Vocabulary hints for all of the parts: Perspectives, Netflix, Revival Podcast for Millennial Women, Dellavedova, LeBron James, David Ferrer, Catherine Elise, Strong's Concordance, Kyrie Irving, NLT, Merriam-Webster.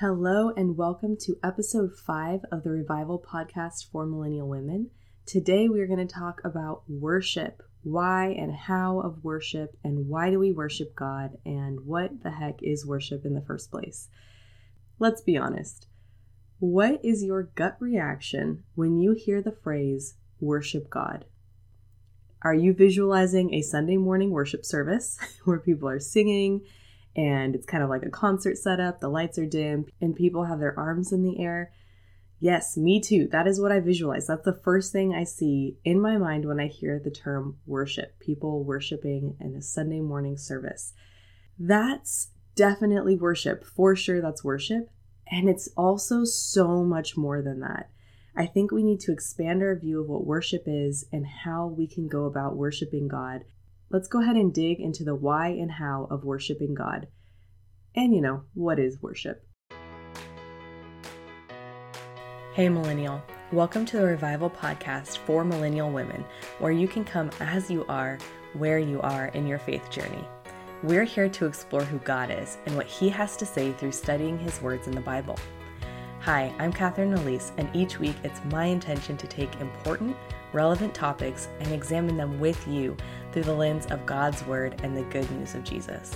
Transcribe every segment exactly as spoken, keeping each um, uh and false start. Hello and welcome to episode five of the Revival Podcast for Millennial Women. Today we are going to talk about worship, why and how of worship, and why do we worship God, and what the heck is worship in the first place. Let's be honest. What is your gut reaction when you hear the phrase, worship God? Are you visualizing a Sunday morning worship service where people are singing and it's kind of like a concert setup, the lights are dim, and people have their arms in the air? Yes, me too. That is what I visualize. That's the first thing I see in my mind when I hear the term worship, people worshiping in a Sunday morning service. That's definitely worship. For sure, that's worship. And it's also so much more than that. I think we need to expand our view of what worship is and how we can go about worshiping God. Let's go ahead and dig into the why and how of worshiping God. And you know, what is worship? Hey Millennial, welcome to the Revival Podcast for Millennial Women, where you can come as you are, where you are in your faith journey. We're here to explore who God is and what He has to say through studying His words in the Bible. Hi, I'm Catherine Elise, and each week it's my intention to take important, relevant topics and examine them with you through the lens of God's Word and the good news of Jesus.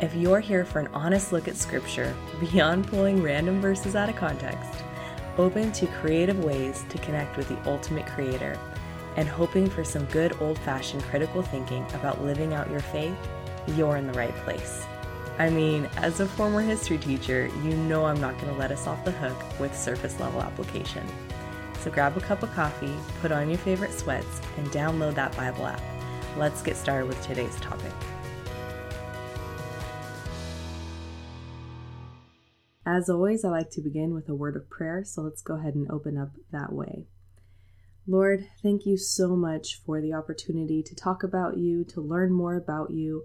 If you're here for an honest look at Scripture, beyond pulling random verses out of context, open to creative ways to connect with the ultimate Creator, and hoping for some good old-fashioned critical thinking about living out your faith, you're in the right place. I mean, as a former history teacher, you know I'm not going to let us off the hook with surface-level application. So grab a cup of coffee, put on your favorite sweats, and download that Bible app. Let's get started with today's topic. As always, I like to begin with a word of prayer, so let's go ahead and open up that way. Lord, thank you so much for the opportunity to talk about you, to learn more about you,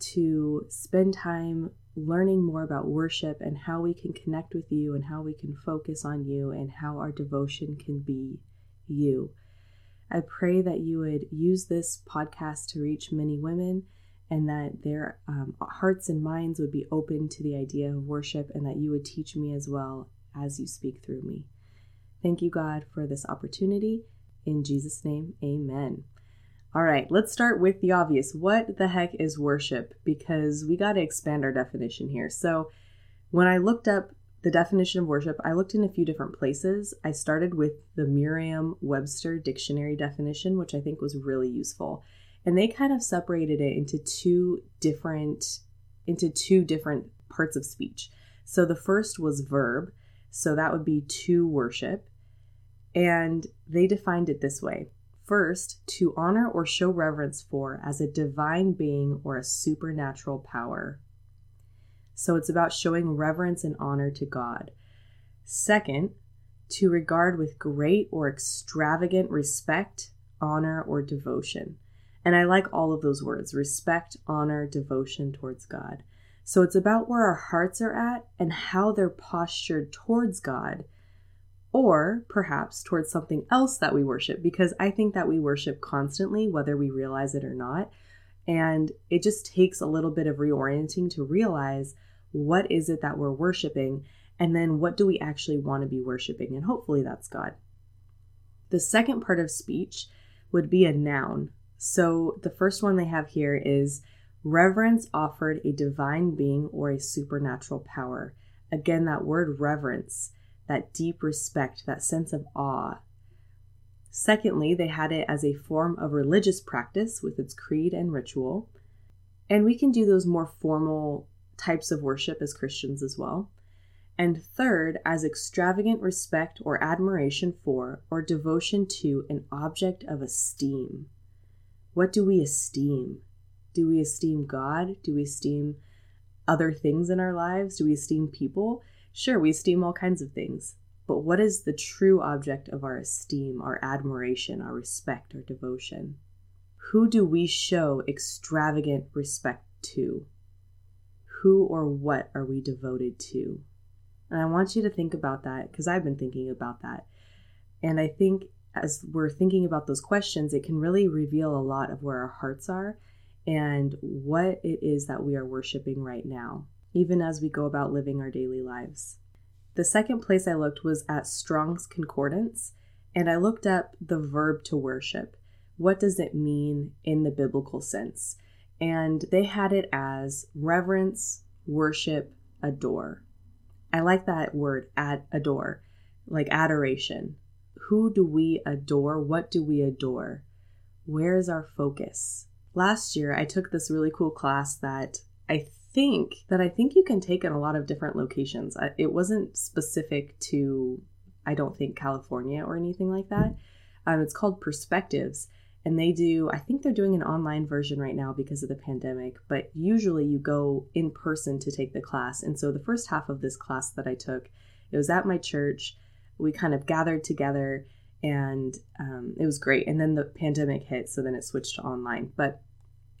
to spend time learning more about worship and how we can connect with you and how we can focus on you and how our devotion can be you. I pray that you would use this podcast to reach many women and that their um, hearts and minds would be open to the idea of worship and that you would teach me as well as you speak through me. Thank you, God, for this opportunity. In Jesus' name, amen. All right, let's start with the obvious. What the heck is worship? Because we got to expand our definition here. So when I looked up the definition of worship, I looked in a few different places. I started with the Merriam-Webster dictionary definition, which I think was really useful. And they kind of separated it into two different into two different parts of speech. So the first was verb. So that would be to worship. And they defined it this way. First, to honor or show reverence for as a divine being or a supernatural power. So it's about showing reverence and honor to God. Second, to regard with great or extravagant respect, honor, or devotion. And I like all of those words, respect, honor, devotion towards God. So it's about where our hearts are at and how they're postured towards God. Or perhaps towards something else that we worship, because I think that we worship constantly, whether we realize it or not. And it just takes a little bit of reorienting to realize what is it that we're worshiping, and then what do we actually want to be worshiping? And hopefully that's God. The second part of speech would be a noun. So the first one they have here is reverence offered a divine being or a supernatural power. Again, that word reverence, that deep respect, that sense of awe. Secondly, they had it as a form of religious practice with its creed and ritual. And we can do those more formal types of worship as Christians as well. And third, as extravagant respect or admiration for or devotion to an object of esteem. What do we esteem? Do we esteem God? Do we esteem other things in our lives? Do we esteem people? Sure, we esteem all kinds of things, but what is the true object of our esteem, our admiration, our respect, our devotion? Who do we show extravagant respect to? Who or what are we devoted to? And I want you to think about that because I've been thinking about that. And I think as we're thinking about those questions, it can really reveal a lot of where our hearts are and what it is that we are worshiping right now, even as we go about living our daily lives. the second place I looked was at Strong's Concordance, and I looked up the verb to worship. What does it mean in the biblical sense? And they had it as reverence, worship, adore. I like that word, ad- adore, like adoration. Who do we adore? What do we adore? Where is our focus? Last year, I took this really cool class that I think that I think you can take in a lot of different locations. It wasn't specific to, I don't think, California or anything like that. Um, it's called Perspectives. And they do, I think they're doing an online version right now because of the pandemic, but usually you go in person to take the class. And so the first half of this class that I took, it was at my church. We kind of gathered together and um, it was great. And then the pandemic hit, so then it switched to online. But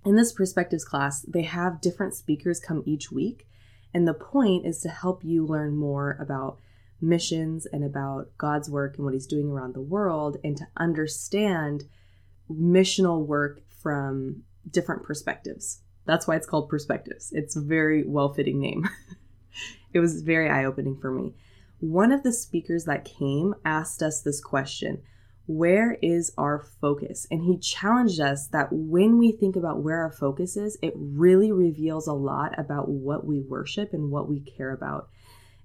in this Perspectives class, they have different speakers come each week. And the point is to help you learn more about missions and about God's work and what he's doing around the world, and to understand missional work from different perspectives. That's why it's called Perspectives. It's a very well-fitting name. It was very eye-opening for me. One of the speakers that came asked us this question: where is our focus? And he challenged us that when we think about where our focus is, it really reveals a lot about what we worship and what we care about.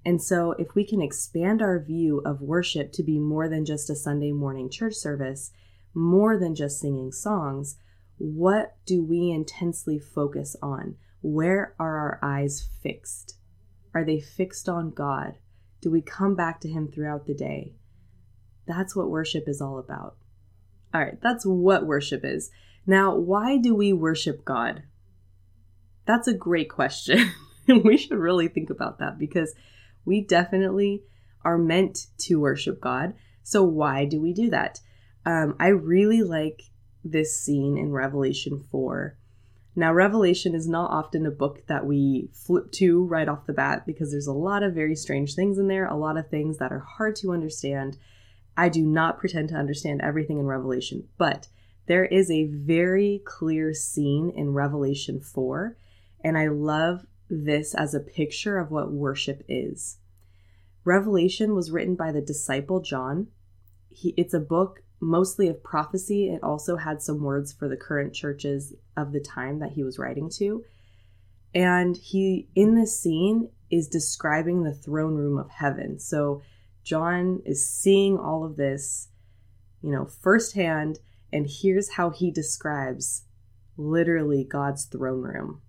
And so if we can expand our view of worship to be more than just a Sunday morning church service, more than just singing songs, what do we intensely focus on? Where are our eyes fixed? Are they fixed on God? Do we come back to him throughout the day? That's what worship is all about. All right, that's what worship is. Now, why do we worship God? That's a great question. We should really think about that, because we definitely are meant to worship God. So why do we do that? Um, I really like this scene in Revelation four. Now, Revelation is not often a book that we flip to right off the bat, because there's a lot of very strange things in there, a lot of things that are hard to understand. I do not pretend to understand everything in Revelation, but there is a very clear scene in Revelation four, and I love this as a picture of what worship is. Revelation was written by the disciple John. He, it's a book mostly of prophecy. It also had some words for the current churches of the time that he was writing to. And he, in this scene, is describing the throne room of heaven. So John is seeing all of this, you know, firsthand. And here's how he describes literally God's throne room.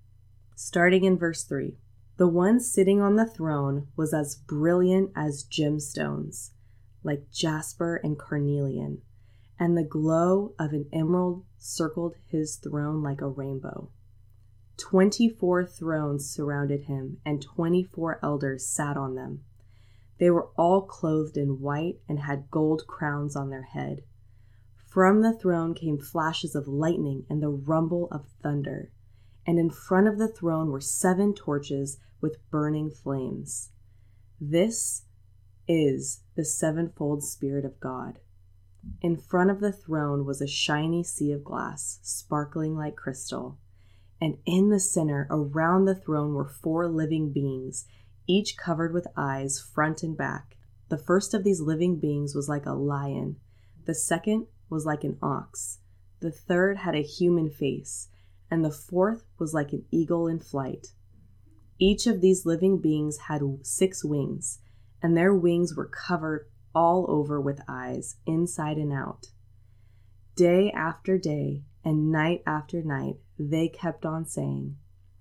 Starting in verse three, the one sitting on the throne was as brilliant as gemstones, like jasper and carnelian, and the glow of an emerald circled his throne like a rainbow. Twenty-four thrones surrounded him, and twenty-four elders sat on them. They were all clothed in white and had gold crowns on their head. From the throne came flashes of lightning and the rumble of thunder, and in front of the throne were seven torches with burning flames. This is the sevenfold Spirit of God. In front of the throne was a shiny sea of glass, sparkling like crystal. And in the center, around the throne, were four living beings, each covered with eyes front and back. The first of these living beings was like a lion. The second was like an ox. The third had a human face. And the fourth was like an eagle in flight. Each of these living beings had six wings, and their wings were covered all over with eyes, inside and out. Day after day and night after night, they kept on saying,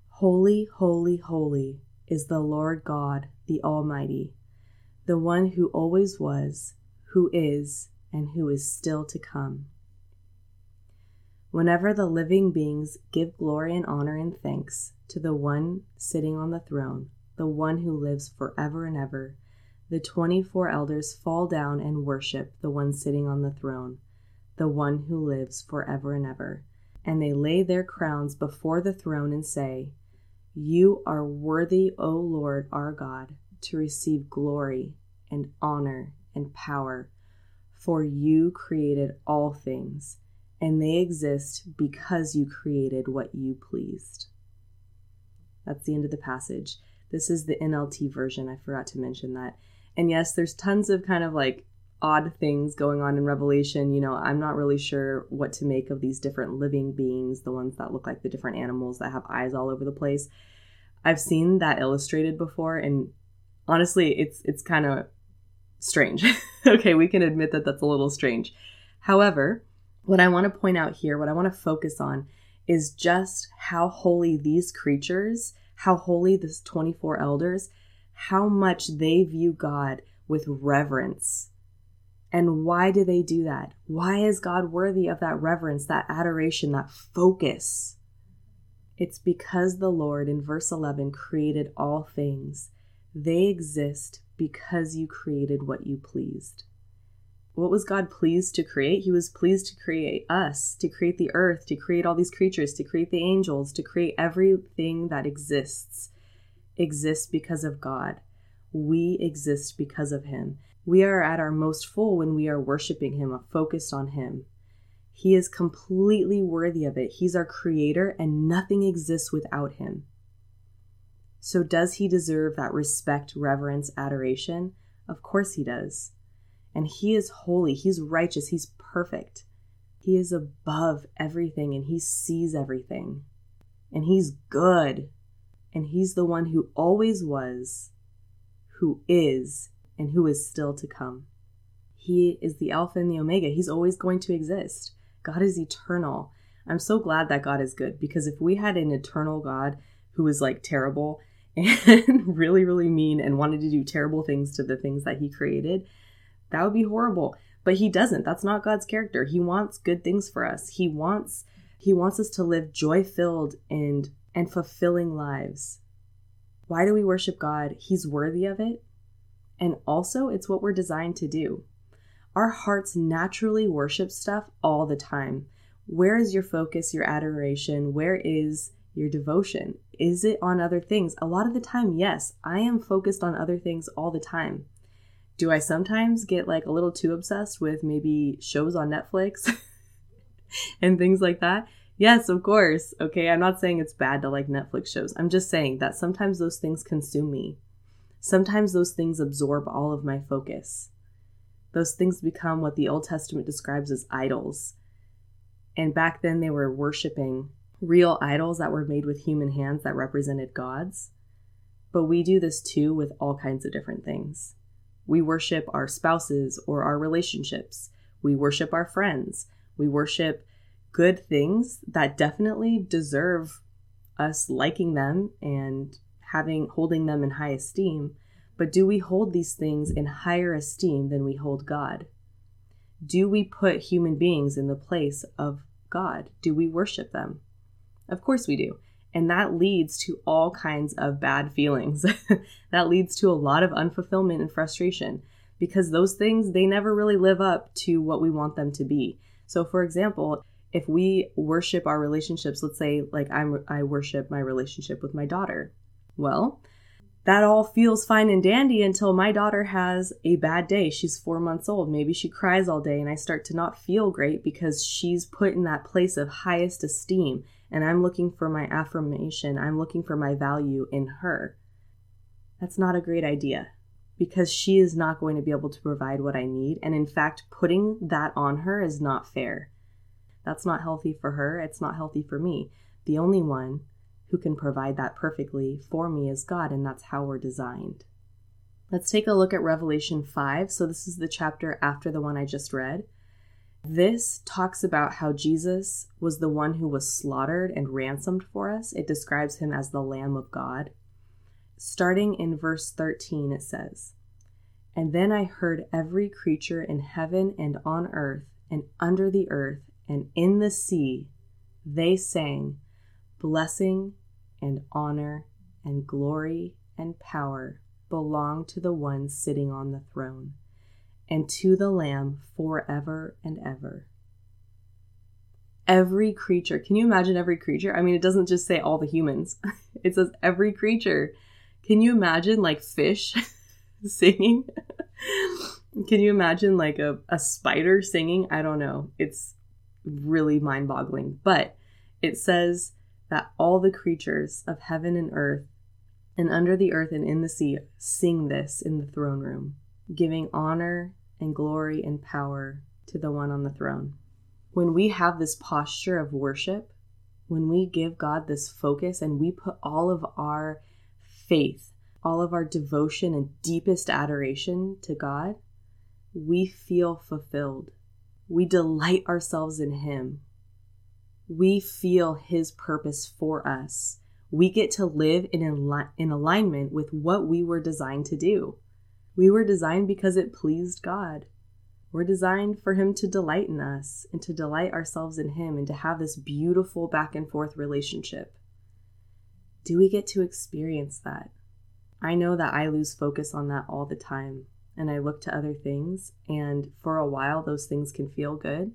"Holy, holy, holy is the Lord God, the Almighty, the one who always was, who is, and who is still to come." Whenever the living beings give glory and honor and thanks to the one sitting on the throne, the one who lives forever and ever, the twenty-four elders fall down and worship the one sitting on the throne, the one who lives forever and ever. And they lay their crowns before the throne and say, "You are worthy, O Lord our God, to receive glory and honor and power, for you created all things, and they exist because you created what you pleased." That's the end of the passage. This is the N L T version. I forgot to mention that. And yes, there's tons of kind of like odd things going on in Revelation. You know, I'm not really sure what to make of these different living beings, the ones that look like the different animals that have eyes all over the place. I've seen that illustrated before, and honestly, it's it's kind of strange. Okay, we can admit that that's a little strange. However, what I want to point out here, what I want to focus on, is just how holy these creatures, how holy this twenty-four elders, how much they view God with reverence. And why do they do that? Why is God worthy of that reverence, that adoration, that focus? It's because the Lord, in verse eleven, created all things. They exist because you created what you pleased. What was God pleased to create? He was pleased to create us, to create the earth, to create all these creatures, to create the angels, to create everything that exists. Exists because of God. We exist because of Him. We are at our most full when we are worshiping Him, focused on Him. He is completely worthy of it. He's our creator, and nothing exists without Him. So does He deserve that respect, reverence, adoration? Of course He does. And He is holy. He's righteous. He's perfect. He is above everything, and He sees everything. And He's good. And He's the one who always was, who is, and who is still to come. He is the Alpha and the Omega. He's always going to exist. God is eternal. I'm so glad that God is good, because if we had an eternal God who was like terrible and really, really mean and wanted to do terrible things to the things that He created, that would be horrible. But He doesn't. That's not God's character. He wants good things for us. He wants He wants us to live joy-filled and, and fulfilling lives. Why do we worship God? He's worthy of it. And also, it's what we're designed to do. Our hearts naturally worship stuff all the time. Where is your focus, your adoration? Where is your devotion? Is it on other things? A lot of the time, yes, I am focused on other things all the time. Do I sometimes get like a little too obsessed with maybe shows on Netflix and things like that? Yes, of course. Okay, I'm not saying it's bad to like Netflix shows. I'm just saying that sometimes those things consume me. Sometimes those things absorb all of my focus. Those things become what the Old Testament describes as idols. And back then they were worshiping real idols that were made with human hands that represented gods. But we do this too with all kinds of different things. We worship our spouses or our relationships. We worship our friends. We worship good things that definitely deserve us liking them and having holding them in high esteem. But do we hold these things in higher esteem than we hold God? Do we put human beings in the place of God? Do we worship them? Of course we do. And that leads to all kinds of bad feelings. That leads to a lot of unfulfillment and frustration, because those things, they never really live up to what we want them to be. So for example, if we worship our relationships, let's say like I'm, I worship my relationship with my daughter. Well, that all feels fine and dandy until my daughter has a bad day. She's four months old. Maybe she cries all day, and I start to not feel great because she's put in that place of highest esteem, and I'm looking for my affirmation. I'm looking for my value in her. That's not a great idea, because she is not going to be able to provide what I need. And in fact, putting that on her is not fair. That's not healthy for her. It's not healthy for me. The only one who can provide that perfectly for me is God, and that's how we're designed. Let's take a look at Revelation five. So this is the chapter after the one I just read. This talks about how Jesus was the one who was slaughtered and ransomed for us. It describes Him as the Lamb of God. Starting in verse thirteen, it says, "And then I heard every creature in heaven and on earth and under the earth and in the sea, they sang, 'Blessing and honor and glory and power belong to the one sitting on the throne, and to the Lamb forever and ever.'" Every creature. Can you imagine every creature? I mean, it doesn't just say all the humans. It says every creature. Can you imagine like fish singing? Can you imagine like a, a spider singing? I don't know. It's really mind-boggling. But it says that all the creatures of heaven and earth and under the earth and in the sea sing this in the throne room. giving honor and glory and power to the one on the throne. When we have this posture of worship, when we give God this focus and we put all of our faith, all of our devotion and deepest adoration to God, we feel fulfilled. We delight ourselves in Him. We feel His purpose for us. We get to live in al- in alignment with what we were designed to do. We were designed because it pleased God. We're designed for Him to delight in us and to delight ourselves in Him and to have this beautiful back and forth relationship. Do we get to experience that? I know that I lose focus on that all the time, and I look to other things, and for a while those things can feel good,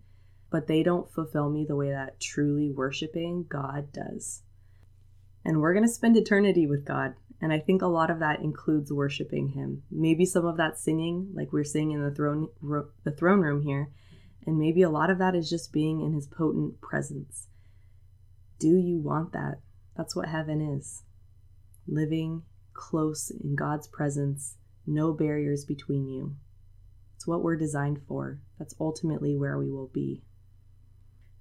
but they don't fulfill me the way that truly worshiping God does. And we're going to spend eternity with God. And I think a lot of that includes worshiping Him. Maybe some of that singing, like we're singing in the throne, ro- the throne room here. And maybe a lot of that is just being in His potent presence. Do you want that? That's what heaven is. Living close in God's presence, no barriers between you. It's what we're designed for. That's ultimately where we will be.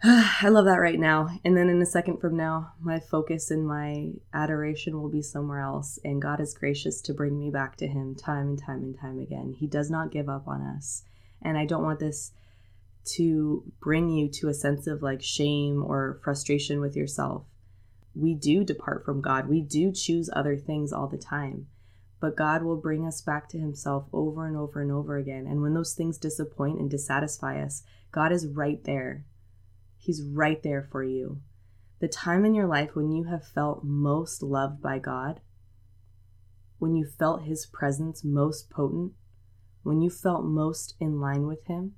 I love that right now. And then in a second from now, my focus and my adoration will be somewhere else. And God is gracious to bring me back to Him time and time and time again. He does not give up on us. And I don't want this to bring you to a sense of like shame or frustration with yourself. We do depart from God. We do choose other things all the time. But God will bring us back to Himself over and over and over again. And when those things disappoint and dissatisfy us, God is right there. He's right there for you. The time in your life when you have felt most loved by God, when you felt His presence most potent, when you felt most in line with Him,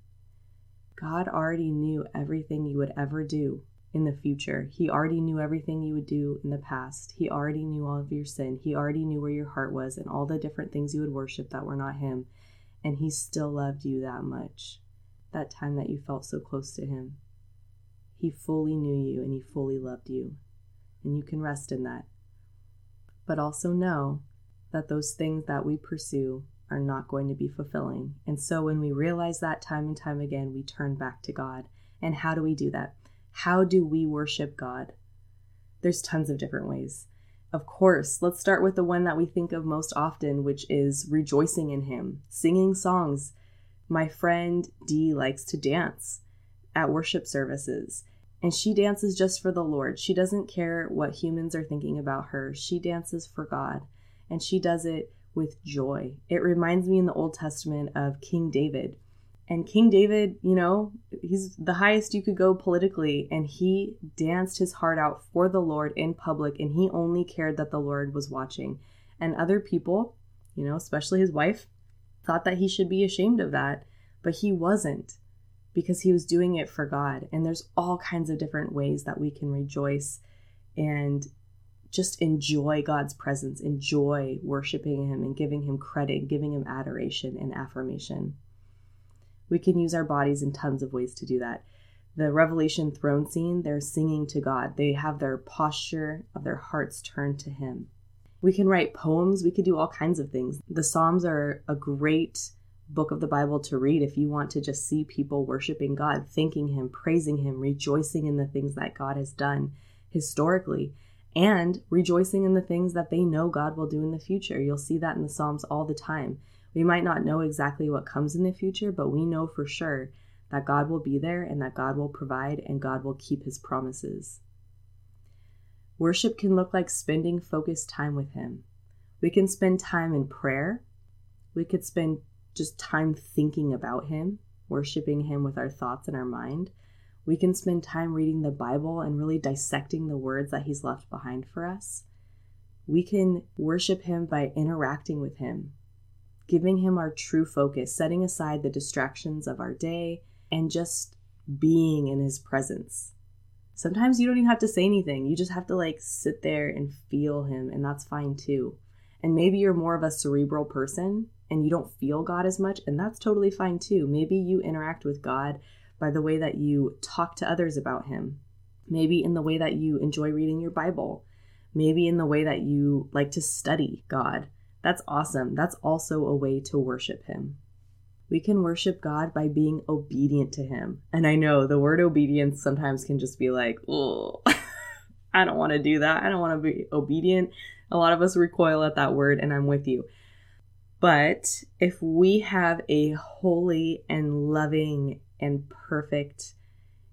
God already knew everything you would ever do in the future. He already knew everything you would do in the past. He already knew all of your sin. He already knew where your heart was and all the different things you would worship that were not Him. And He still loved you that much, that time that you felt so close to Him. He fully knew you and He fully loved you. And you can rest in that. But also know that those things that we pursue are not going to be fulfilling. And so when we realize that time and time again, we turn back to God. And how do we do that? How do we worship God? There's tons of different ways. Of course, let's start with the one that we think of most often, which is rejoicing in Him, singing songs. My friend Dee likes to dance at worship services. And she dances just for the Lord. She doesn't care what humans are thinking about her. She dances for God. And she does it with joy. It reminds me in the Old Testament of King David. And King David, you know, he's the highest you could go politically. And he danced his heart out for the Lord in public. And he only cared that the Lord was watching. And other people, you know, especially his wife, thought that he should be ashamed of that. But he wasn't. Because he was doing it for God. And there's all kinds of different ways that we can rejoice and just enjoy God's presence, enjoy worshiping Him and giving Him credit, giving Him adoration and affirmation. We can use our bodies in tons of ways to do that. The Revelation throne scene, they're singing to God. They have their posture of their hearts turned to Him. We can write poems. We could do all kinds of things. The Psalms are a great book of the Bible to read if you want to just see people worshiping God, thanking Him, praising Him, rejoicing in the things that God has done historically, and rejoicing in the things that they know God will do in the future. You'll see that in the Psalms all the time. We might not know exactly what comes in the future, but we know for sure that God will be there and that God will provide and God will keep His promises. Worship can look like spending focused time with Him. We can spend time in prayer. We could spend just time thinking about Him, worshiping Him with our thoughts and our mind. We can spend time reading the Bible and really dissecting the words that He's left behind for us. We can worship Him by interacting with Him, giving Him our true focus, setting aside the distractions of our day, and just being in His presence. Sometimes you don't even have to say anything. You just have to like sit there and feel Him, and that's fine too. And maybe you're more of a cerebral person, and you don't feel God as much, and that's totally fine too. Maybe you interact with God by the way that you talk to others about Him. Maybe in the way that you enjoy reading your Bible. Maybe in the way that you like to study God. That's awesome. That's also a way to worship him. We can worship God by being obedient to him. And I know the word obedience sometimes can just be like, oh, I don't want to do that. I don't want to be obedient. A lot of us recoil at that word, and I'm with you. But if we have a holy and loving and perfect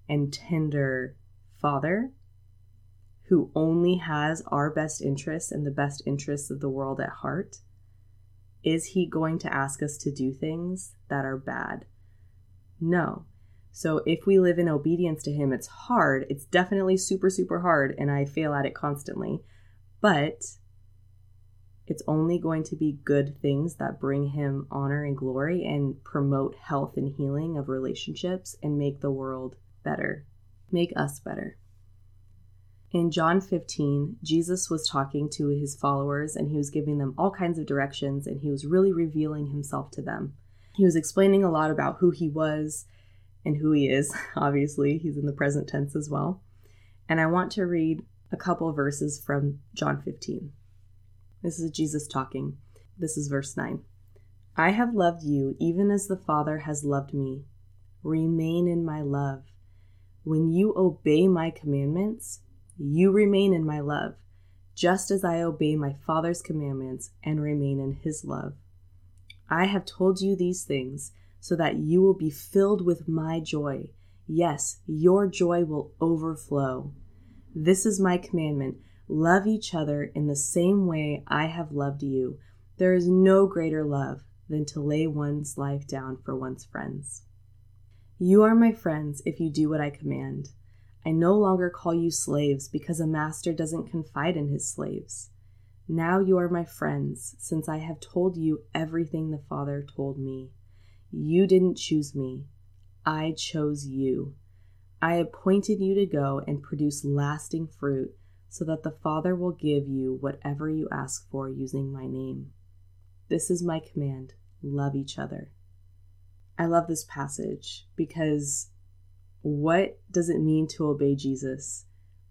and tender Father who only has our best interests and the best interests of the world at heart, is he going to ask us to do things that are bad? No. So if we live in obedience to him, it's hard. It's definitely super, super hard, and I fail at it constantly. But it's only going to be good things that bring him honor and glory and promote health and healing of relationships and make the world better, make us better. In John fifteen, Jesus was talking to his followers, and he was giving them all kinds of directions, and he was really revealing himself to them. He was explaining a lot about who he was and who he is. Obviously, he's in the present tense as well. And I want to read a couple verses from John fifteen. This is Jesus talking. This is verse nine. I have loved you even as the Father has loved me. Remain in my love. When you obey my commandments, you remain in my love, just as I obey my Father's commandments and remain in his love. I have told you these things so that you will be filled with my joy. Yes, your joy will overflow. This is my commandment. Love each other in the same way I have loved you. There is no greater love than to lay one's life down for one's friends. You are my friends if you do what I command. I no longer call you slaves because a master doesn't confide in his slaves. Now you are my friends, since I have told you everything the Father told me. You didn't choose me. I chose you. I appointed you to go and produce lasting fruit so that the Father will give you whatever you ask for using my name. This is my command. Love each other. I love this passage because what does it mean to obey Jesus?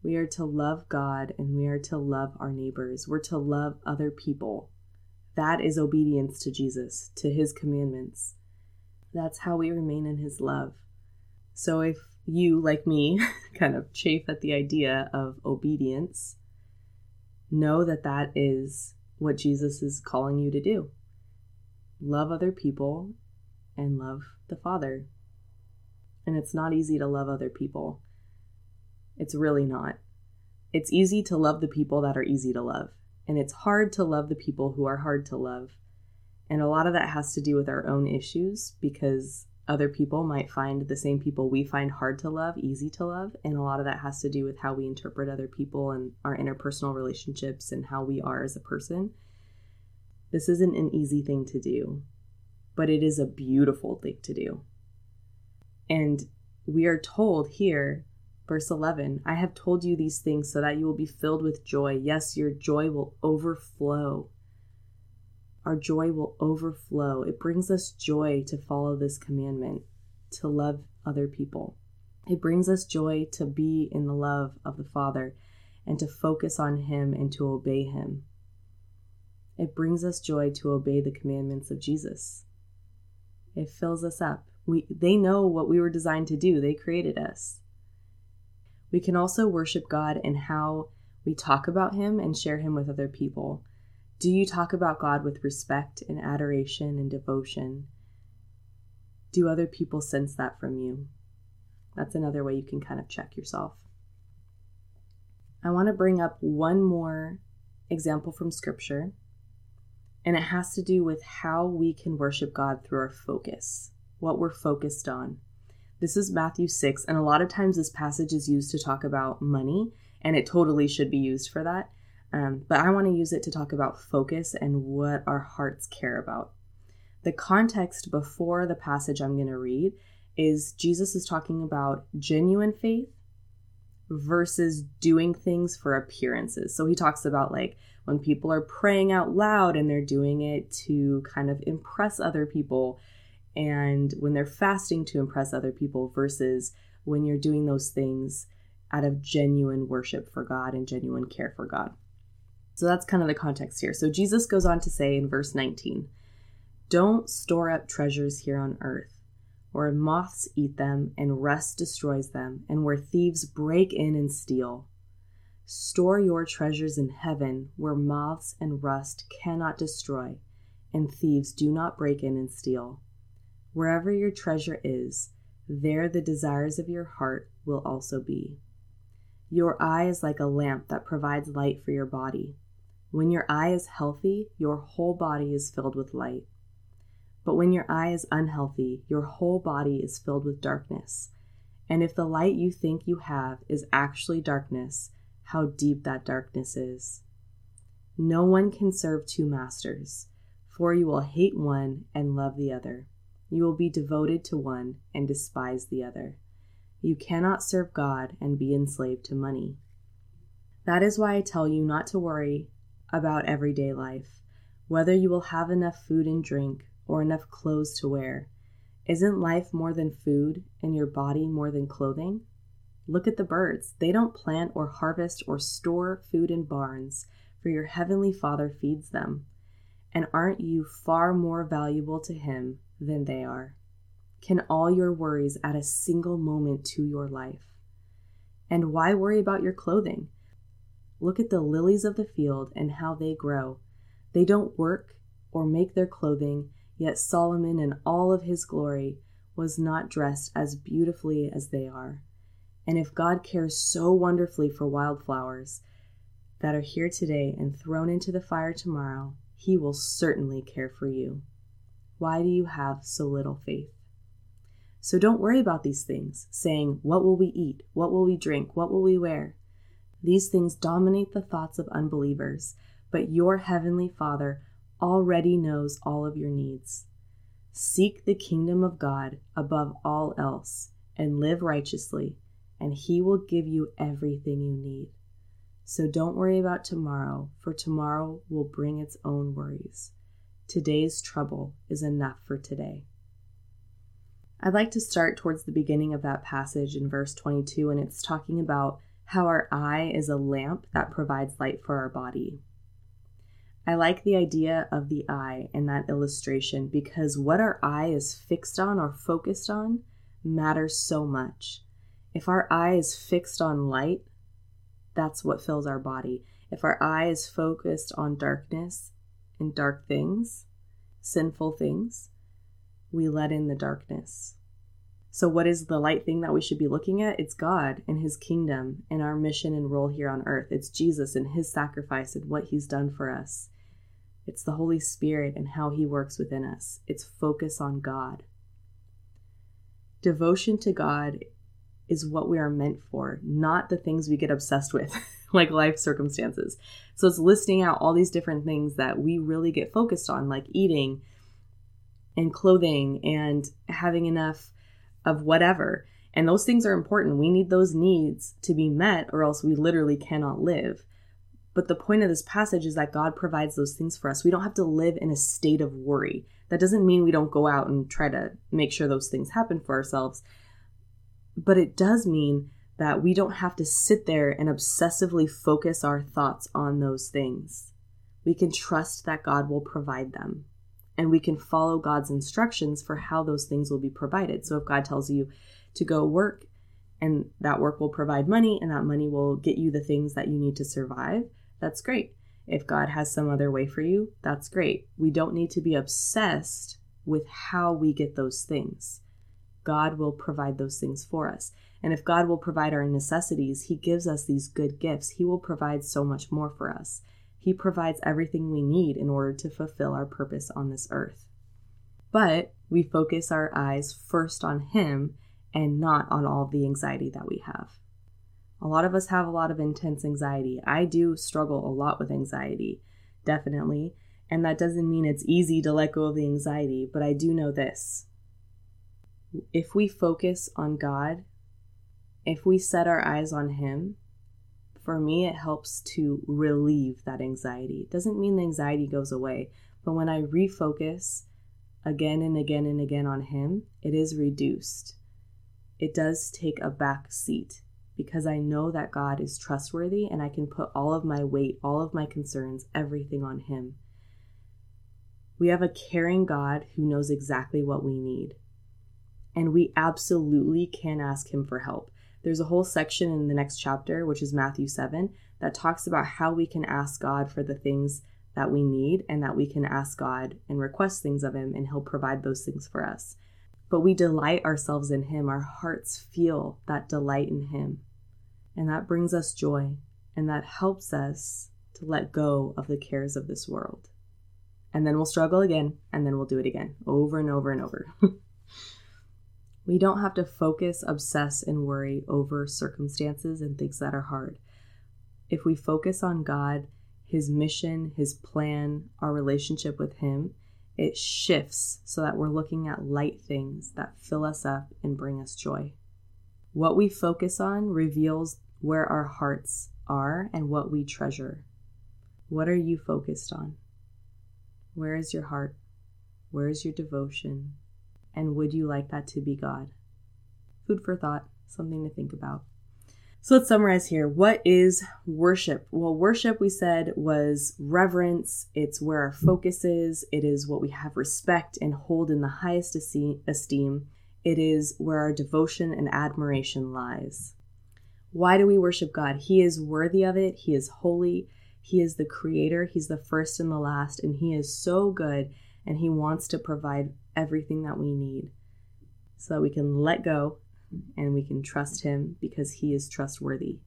We are to love God and we are to love our neighbors. We're to love other people. That is obedience to Jesus, to his commandments. That's how we remain in his love. So if you, like me, kind of chafe at the idea of obedience, know that that is what Jesus is calling you to do. Love other people and love the Father. And it's not easy to love other people. It's really not. It's easy to love the people that are easy to love. And it's hard to love the people who are hard to love. And a lot of that has to do with our own issues, because other people might find the same people we find hard to love easy to love. And a lot of that has to do with how we interpret other people and our interpersonal relationships and how we are as a person. This isn't an easy thing to do, but it is a beautiful thing to do. And we are told here, verse eleven, I have told you these things so that you will be filled with joy. Yes, your joy will overflow. Our joy will overflow. It brings us joy to follow this commandment, to love other people. It brings us joy to be in the love of the Father and to focus on him and to obey him. It brings us joy to obey the commandments of Jesus. It fills us up. We, they know what we were designed to do. They created us. We can also worship God in how we talk about him and share him with other people. Do you talk about God with respect and adoration and devotion? Do other people sense that from you? That's another way you can kind of check yourself. I want to bring up one more example from Scripture, and it has to do with how we can worship God through our focus. What we're focused on. This is Matthew six, and a lot of times this passage is used to talk about money, and it totally should be used for that. Um, but I want to use it to talk about focus and what our hearts care about. The context before the passage I'm going to read is Jesus is talking about genuine faith versus doing things for appearances. So he talks about like when people are praying out loud and they're doing it to kind of impress other people, and when they're fasting to impress other people, versus when you're doing those things out of genuine worship for God and genuine care for God. So that's kind of the context here. So Jesus goes on to say in verse nineteen, "Don't store up treasures here on earth, where moths eat them and rust destroys them, and where thieves break in and steal. Store your treasures in heaven, where moths and rust cannot destroy, and thieves do not break in and steal. Wherever your treasure is, there the desires of your heart will also be. Your eye is like a lamp that provides light for your body. When your eye is healthy, your whole body is filled with light. But when your eye is unhealthy, your whole body is filled with darkness. And if the light you think you have is actually darkness, how deep that darkness is. No one can serve two masters, for you will hate one and love the other. You will be devoted to one and despise the other. You cannot serve God and be enslaved to money. That is why I tell you not to worry about everyday life, whether you will have enough food and drink or enough clothes to wear. Isn't life more than food and your body more than clothing? Look at the birds. They don't plant or harvest or store food in barns, for your heavenly Father feeds them. And aren't you far more valuable to Him than they are? Can all your worries add a single moment to your life? And why worry about your clothing? Look at the lilies of the field and how they grow. They don't work or make their clothing, yet Solomon in all of his glory was not dressed as beautifully as they are. And if God cares so wonderfully for wildflowers that are here today and thrown into the fire tomorrow, He will certainly care for you. Why do you have so little faith?" So don't worry about these things, saying, "What will we eat? What will we drink? What will we wear?" These things dominate the thoughts of unbelievers, but your heavenly Father already knows all of your needs. Seek the kingdom of God above all else and live righteously, and He will give you everything you need. So don't worry about tomorrow, for tomorrow will bring its own worries. Today's trouble is enough for today. I'd like to start towards the beginning of that passage in verse twenty-two, and it's talking about how our eye is a lamp that provides light for our body. I like the idea of the eye in that illustration because what our eye is fixed on or focused on matters so much. If our eye is fixed on light, that's what fills our body. If our eye is focused on darkness and dark things, sinful things, we let in the darkness. So what is the light thing that we should be looking at? It's God and His kingdom and our mission and role here on earth. It's Jesus and His sacrifice and what He's done for us. It's the Holy Spirit and how He works within us. It's focus on God. Devotion to God is what we are meant for, not the things we get obsessed with, like life circumstances. So it's listing out all these different things that we really get focused on, like eating, and clothing, and having enough of whatever. And those things are important. We need those needs to be met or else we literally cannot live. But the point of this passage is that God provides those things for us. We don't have to live in a state of worry. That doesn't mean we don't go out and try to make sure those things happen for ourselves. But it does mean that we don't have to sit there and obsessively focus our thoughts on those things. We can trust that God will provide them. And we can follow God's instructions for how those things will be provided. So if God tells you to go work, and that work will provide money, and that money will get you the things that you need to survive, that's great. If God has some other way for you, that's great. We don't need to be obsessed with how we get those things. God will provide those things for us. And if God will provide our necessities, He gives us these good gifts. He will provide so much more for us. He provides everything we need in order to fulfill our purpose on this earth. But we focus our eyes first on Him and not on all the anxiety that we have. A lot of us have a lot of intense anxiety. I do struggle a lot with anxiety, definitely. And that doesn't mean it's easy to let go of the anxiety, but I do know this. If we focus on God, if we set our eyes on Him, for me, it helps to relieve that anxiety. It doesn't mean the anxiety goes away, but when I refocus again and again and again on Him, it is reduced. It does take a back seat because I know that God is trustworthy and I can put all of my weight, all of my concerns, everything on him. We have a caring God who knows exactly what we need. And we absolutely can ask him for help. There's a whole section in the next chapter, which is Matthew seven, that talks about how we can ask God for the things that we need and that we can ask God and request things of him, and he'll provide those things for us. But we delight ourselves in him. Our hearts feel that delight in him. And that brings us joy. And that helps us to let go of the cares of this world. And then we'll struggle again, and then we'll do it again, over and over and over. We don't have to focus, obsess, and worry over circumstances and things that are hard. If we focus on God, his mission, his plan, our relationship with him, it shifts so that we're looking at light things that fill us up and bring us joy. What we focus on reveals where our hearts are and what we treasure. What are you focused on? Where is your heart? Where is your devotion? And would you like that to be God? Food for thought, something to think about. So let's summarize here. What is worship? Well, worship, we said, was reverence. It's where our focus is. It is what we have respect and hold in the highest esteem. It is where our devotion and admiration lies. Why do we worship God? He is worthy of it. He is holy. He is the creator. He's the first and the last, and he is so good, and he wants to provide everything that we need so that we can let go and we can trust him because he is trustworthy.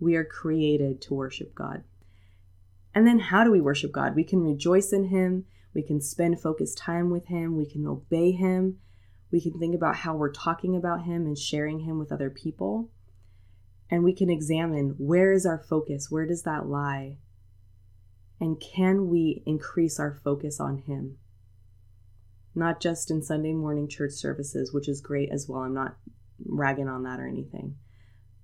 We are created to worship God. And then how do we worship God? We can rejoice in him. We can spend focused time with him. We can obey him. We can think about how we're talking about him and sharing him with other people. And we can examine, where is our focus? Where does that lie? And can we increase our focus on him? Not just in Sunday morning church services, which is great as well. I'm not ragging on that or anything.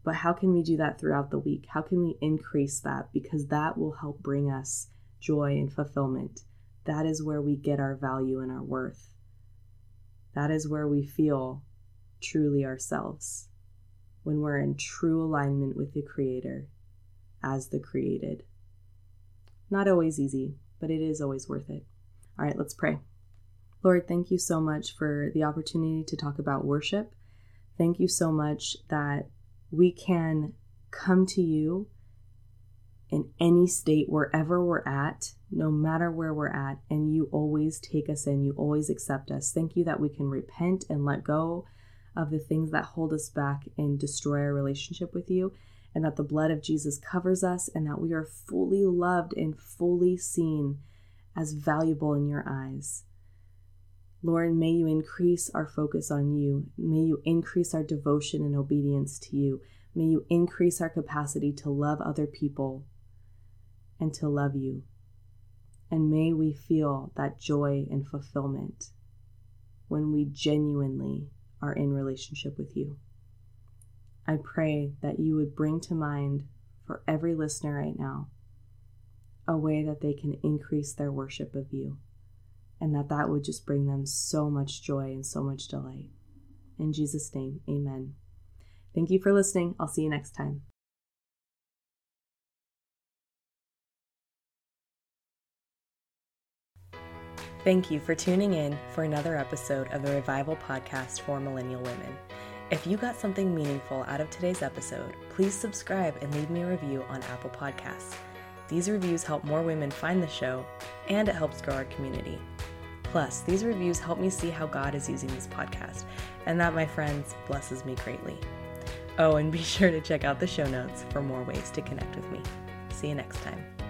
But how can we do that throughout the week? How can we increase that? Because that will help bring us joy and fulfillment. That is where we get our value and our worth. That is where we feel truly ourselves, when we're in true alignment with the Creator as the created. Not always easy, but it is always worth it. All right, let's pray. Lord, thank you so much for the opportunity to talk about worship. Thank you so much that we can come to you in any state, wherever we're at, no matter where we're at, and you always take us in. You always accept us. Thank you that we can repent and let go of the things that hold us back and destroy our relationship with you, and that the blood of Jesus covers us, and that we are fully loved and fully seen as valuable in your eyes. Lord, may you increase our focus on you. May you increase our devotion and obedience to you. May you increase our capacity to love other people and to love you. And may we feel that joy and fulfillment when we genuinely are in relationship with you. I pray that you would bring to mind for every listener right now a way that they can increase their worship of you, and that that would just bring them so much joy and so much delight. In Jesus' name, amen. Thank you for listening. I'll see you next time. Thank you for tuning in for another episode of the Revival Podcast for Millennial Women. If you got something meaningful out of today's episode, please subscribe and leave me a review on Apple Podcasts. These reviews help more women find the show, and it helps grow our community. Plus, these reviews help me see how God is using this podcast, and that, my friends, blesses me greatly. Oh, and be sure to check out the show notes for more ways to connect with me. See you next time.